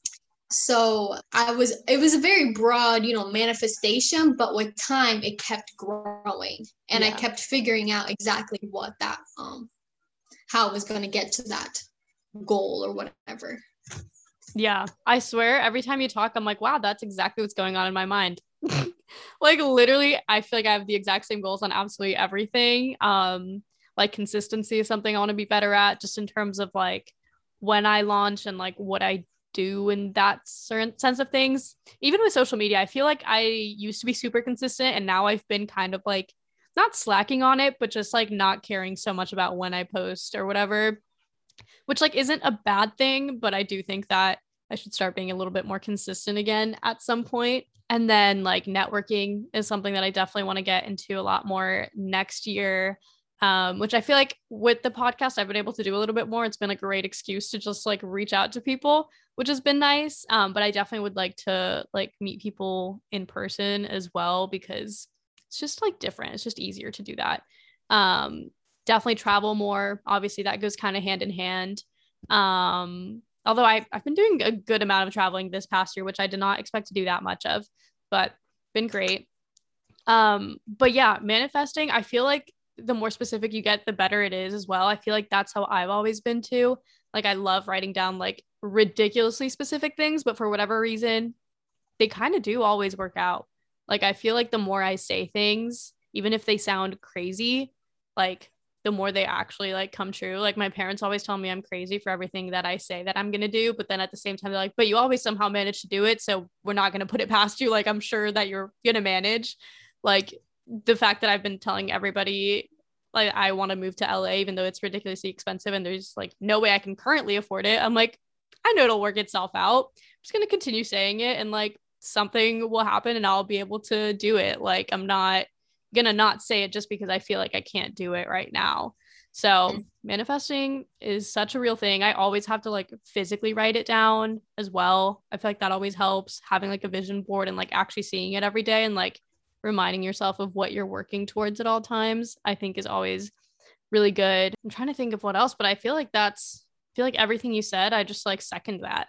So it was a very broad, manifestation, but with time it kept growing and I kept figuring out exactly what that, how I was going to get to that goal or whatever. Yeah. I swear every time you talk, I'm like, wow, that's exactly what's going on in my mind. Literally, I feel like I have the exact same goals on absolutely everything. Consistency is something I want to be better at, just in terms of when I launch and what I do in that certain sense of things. Even with social media, I feel like I used to be super consistent, and now I've been kind of not slacking on it, but just not caring so much about when I post or whatever, which isn't a bad thing, but I do think that I should start being a little bit more consistent again at some point. And then networking is something that I definitely want to get into a lot more next year, which I feel with the podcast, I've been able to do a little bit more. It's been a great excuse to just reach out to people, which has been nice. But I definitely would like to meet people in person as well, because it's just different. It's just easier to do that. Definitely travel more. Obviously that goes kind of hand in hand. Although I've been doing a good amount of traveling this past year, which I did not expect to do that much of, but been great. But yeah, manifesting, I feel the more specific you get, the better it is as well. I feel that's how I've always been too. I love writing down ridiculously specific things, but for whatever reason, they kind of do always work out. I feel the more I say things, even if they sound crazy, the more they actually come true. My parents always tell me I'm crazy for everything that I say that I'm going to do. But then at the same time, they're but you always somehow manage to do it. So we're not going to put it past you. I'm sure that you're going to manage. The fact that I've been telling everybody, I want to move to LA, even though it's ridiculously expensive and there's no way I can currently afford it. I'm I know it'll work itself out. I'm just going to continue saying it, and something will happen and I'll be able to do it. I'm not gonna not say it just because I feel I can't do it right now. So manifesting is such a real thing. I always have to physically write it down as well. I feel that always helps, having a vision board and actually seeing it every day and reminding yourself of what you're working towards at all times, I think is always really good. I'm trying to think of what else, but I feel like everything you said, I just second that.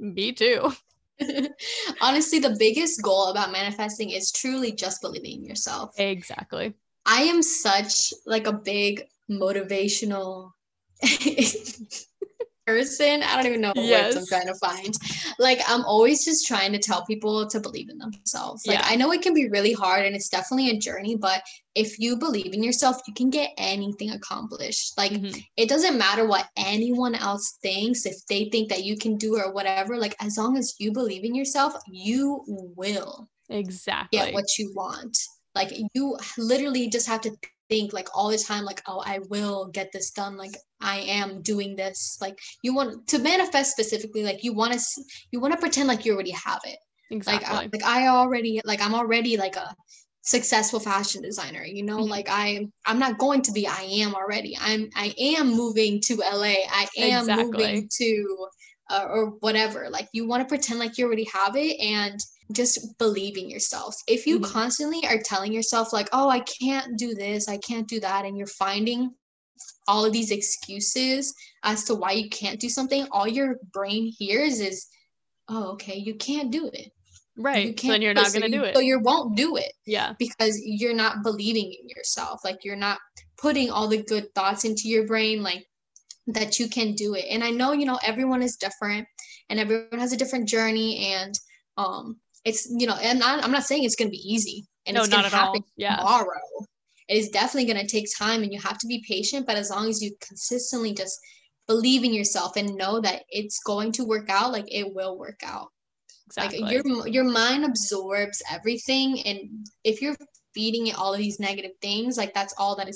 Me too. Honestly, the biggest goal about manifesting is truly just believing yourself. Exactly. I am such a big motivational person. I don't even know what words I'm trying to find. I'm always just trying to tell people to believe in themselves. I know it can be really hard and it's definitely a journey, but if you believe in yourself, you can get anything accomplished. It doesn't matter what anyone else thinks. If they think that you can do or whatever, as long as you believe in yourself, you will exactly get what you want. You literally just have to think all the time, oh, I will get this done. I am doing this. You want to manifest specifically, you want to pretend you already have it. Exactly. I'm already a successful fashion designer, mm-hmm. I'm not going to be, I am already, I am moving to LA. I am exactly. moving to, or whatever. You want to pretend you already have it and just believe in yourself. If you mm-hmm. constantly are telling yourself oh, I can't do this, I can't do that, and you're finding all of these excuses as to why you can't do something, all your brain hears is, oh, okay, you can't do it. Right. You can't, so then you're not going to do it. So you won't do it. Yeah. Because you're not believing in yourself. You're not putting all the good thoughts into your brain, that you can do it. And I know, everyone is different and everyone has a different journey, and, it's, and I'm not saying it's going to be easy and it's going to happen tomorrow. It is definitely going to take time and you have to be patient, but as long as you consistently just believe in yourself and know that it's going to work out, it will work out. Exactly. Your mind absorbs everything. And if you're feeding it all of these negative things, that's all that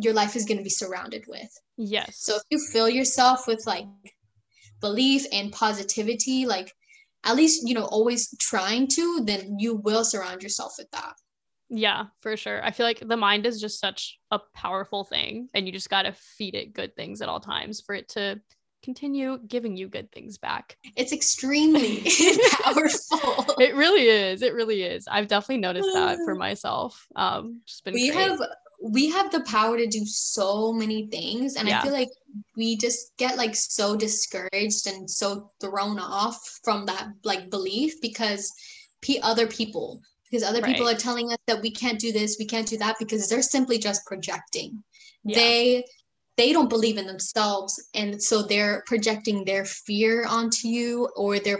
your life is going to be surrounded with. Yes. So if you fill yourself with belief and positivity, at least, always trying to, then you will surround yourself with that. Yeah, for sure. I feel like the mind is just such a powerful thing, and you just got to feed it good things at all times for it to continue giving you good things back. It's extremely powerful. It really is. It really is. I've definitely noticed that for myself. It's been we have the power to do so many things. And yeah. I feel like we just get like so discouraged and so thrown off from that like belief because other people are telling us that we can't do this, we can't do that, because they're simply just projecting. Yeah. They don't believe in themselves. And so they're projecting their fear onto you, or they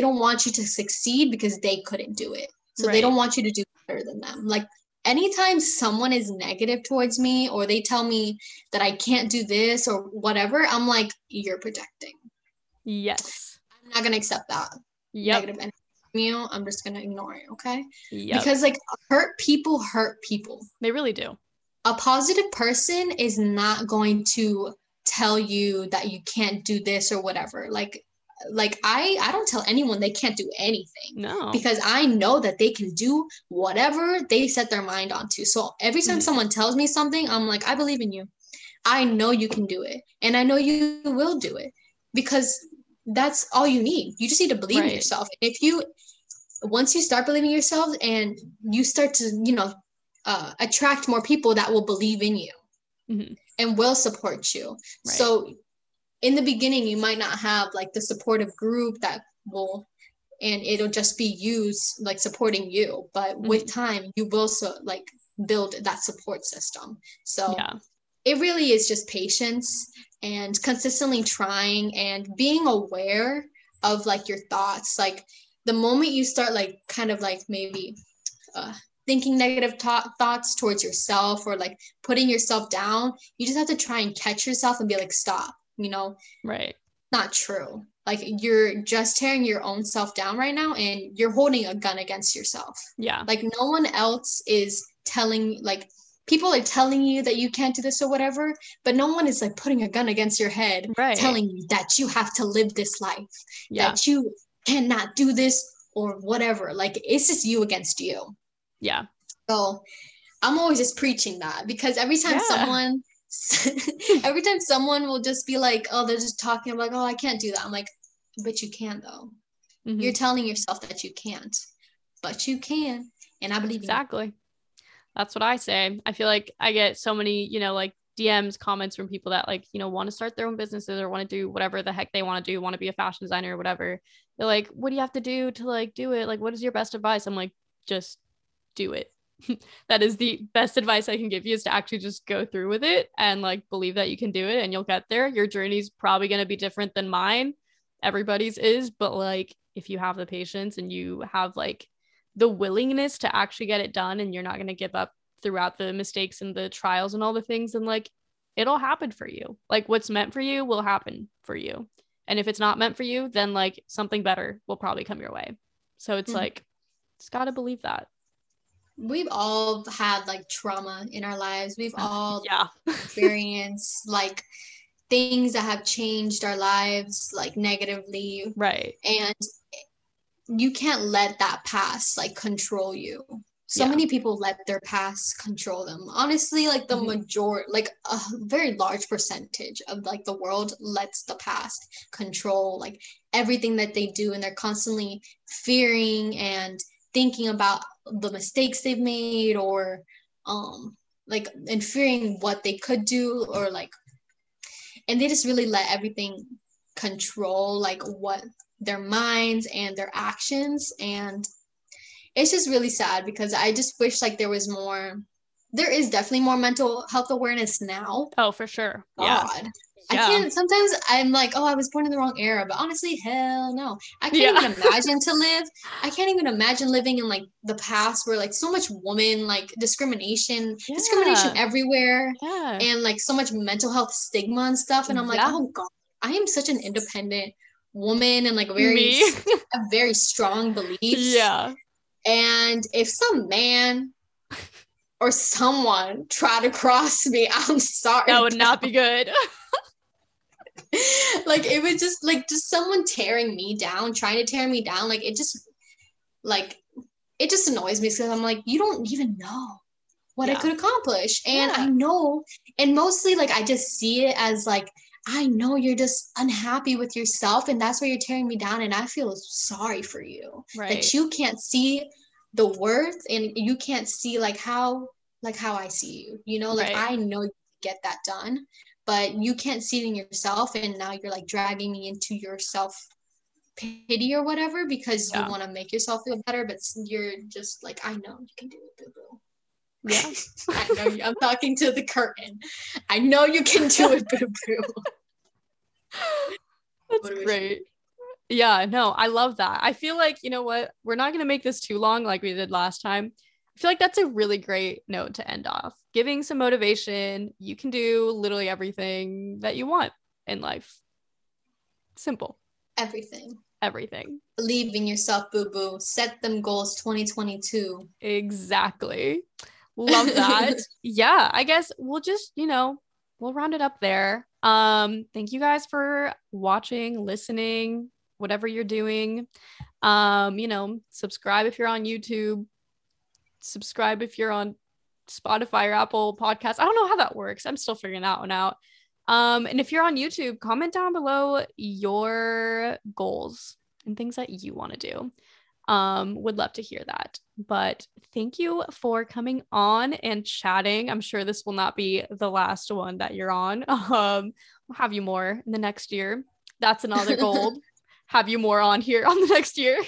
don't want you to succeed because they couldn't do it. So They don't want you to do better than them. Like anytime someone is negative towards me, or they tell me that I can't do this or whatever, I'm like, you're projecting. Yes. I'm not going to accept that. Yep. Negative energy. You, I'm just gonna ignore it, okay? Yep. Because like hurt people, they really do. A positive person is not going to tell you that you can't do this or whatever. Like I don't tell anyone they can't do anything. No, because I know that they can do whatever they set their mind onto. So every time someone tells me something, I'm like, I believe in you. I know you can do it, and I know you will do it, because that's all you need. You just need to believe in yourself. If you, once you start believing in yourself, and you start to, attract more people that will believe in you and will support you. Right. So in the beginning, you might not have like the supportive group that will, and it'll just be you like supporting you. But with time, you will like build that support system. So it really is just patience and consistently trying and being aware of like your thoughts. Like the moment you start like kind of like maybe thinking negative thoughts towards yourself, or like putting yourself down, you just have to try and catch yourself and be like, stop, not true. Like you're just tearing your own self down right now, and you're holding a gun against yourself. Yeah, like no one else is telling, like people are telling you that you can't do this or whatever, but no one is like putting a gun against your head, telling you that you have to live this life, that you cannot do this or whatever. Like it's just you against you. Yeah. So I'm always just preaching that, because every time someone will just be like, oh, they're just talking. I'm like, oh, I can't do that. I'm like, but you can though. Mm-hmm. You're telling yourself that you can't, but you can. And I believe in you. That's what I say. I feel like I get so many, like DMs, comments from people that like, want to start their own businesses or want to do whatever the heck they want to be a fashion designer or whatever. They're like, what do you have to do to like do it? Like, what is your best advice? I'm like, just do it. That is the best advice I can give you, is to actually just go through with it and like believe that you can do it, and you'll get there. Your journey's probably going to be different than mine. Everybody's is, but like, if you have the patience and you have like the willingness to actually get it done, and you're not going to give up throughout the mistakes and the trials and all the things, and like it'll happen for you. Like what's meant for you will happen for you, and if it's not meant for you, then like something better will probably come your way. So it's like it's got to believe that. We've all had like trauma in our lives. We've all experienced like things that have changed our lives like negatively, and you can't let that past like control you. So many people let their past control them. Honestly, like the majority, like a very large percentage of like the world lets the past control like everything that they do. And they're constantly fearing and thinking about the mistakes they've made, or like, and fearing what they could do, or like, and they just really let everything control like what their minds and their actions. And it's just really sad, because I just wish like there is definitely more mental health awareness now. Oh, for sure. God. Yeah. I can't, sometimes I'm like, oh, I was born in the wrong era, but honestly, hell no. I can't even imagine to live. I can't even imagine living in like the past where like so much woman, like discrimination everywhere. Yeah. And like so much mental health stigma and stuff. And I'm like, oh God, I am such an independent woman, and like a very strong beliefs. Yeah. And if some man or someone try to cross me, I'm sorry. That would not be good. Like it was just like someone tearing me down, trying to tear me down. Like it just like it just annoys me because I'm like, you don't even know what I could accomplish. And I know, and mostly like, I just see it as like, I know you're just unhappy with yourself and that's why you're tearing me down. And I feel sorry for you, that you can't see the worth and you can't see like how I see you, you know, like I know you get that done, but you can't see it in yourself. And now you're like dragging me into your self-pity or whatever, because you want to make yourself feel better, but you're just like, I know you can do it, boo-boo. Yeah. I know you, I'm talking to the curtain. I know you can do it, boo-boo. That's great. Yeah, no, I love that. I feel like, you know what, we're not going to make this too long like we did last time. I feel like that's a really great note to end off. Giving some motivation. You can do literally everything that you want in life. Simple. Everything. Believe in yourself, boo-boo. Set them goals 2022. Exactly. Love that. Yeah, I guess we'll just, you know, we'll round it up there. Thank you guys for watching, listening, whatever you're doing. You know, subscribe if you're on YouTube. Subscribe if you're on Spotify or Apple Podcasts. I don't know how that works. I'm still figuring that one out. And if you're on YouTube, comment down below your goals and things that you want to do. Would love to hear that. But thank you for coming on and chatting. I'm sure this will not be the last one that you're on. We'll have you more in the next year. That's another goal. Have you more on here on the next year?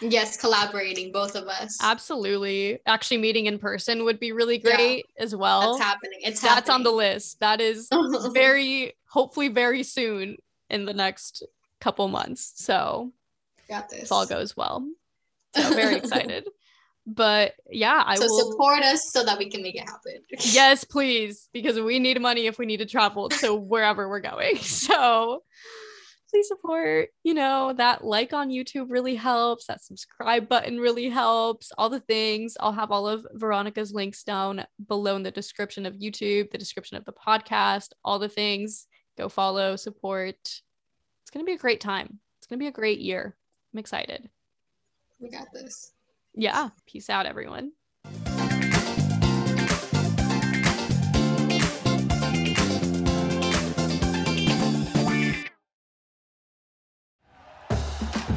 Yes, collaborating, both of us. Absolutely. Actually, meeting in person would be really great as well. That's happening. That's happening. On the list. That is hopefully very soon in the next couple months. So got this. If all goes well. So very excited. But yeah, I will support us so that we can make it happen. Yes, please. Because we need money if we need to travel to wherever we're going. So please support, you know, that like on YouTube really helps. That subscribe button really helps. All the things. I'll have all of Veronica's links down below in the description of YouTube, the description of the podcast, all the things. Go follow, support. It's going to be a great time. It's going to be a great year. I'm excited. We got this. Yeah. Peace out, everyone.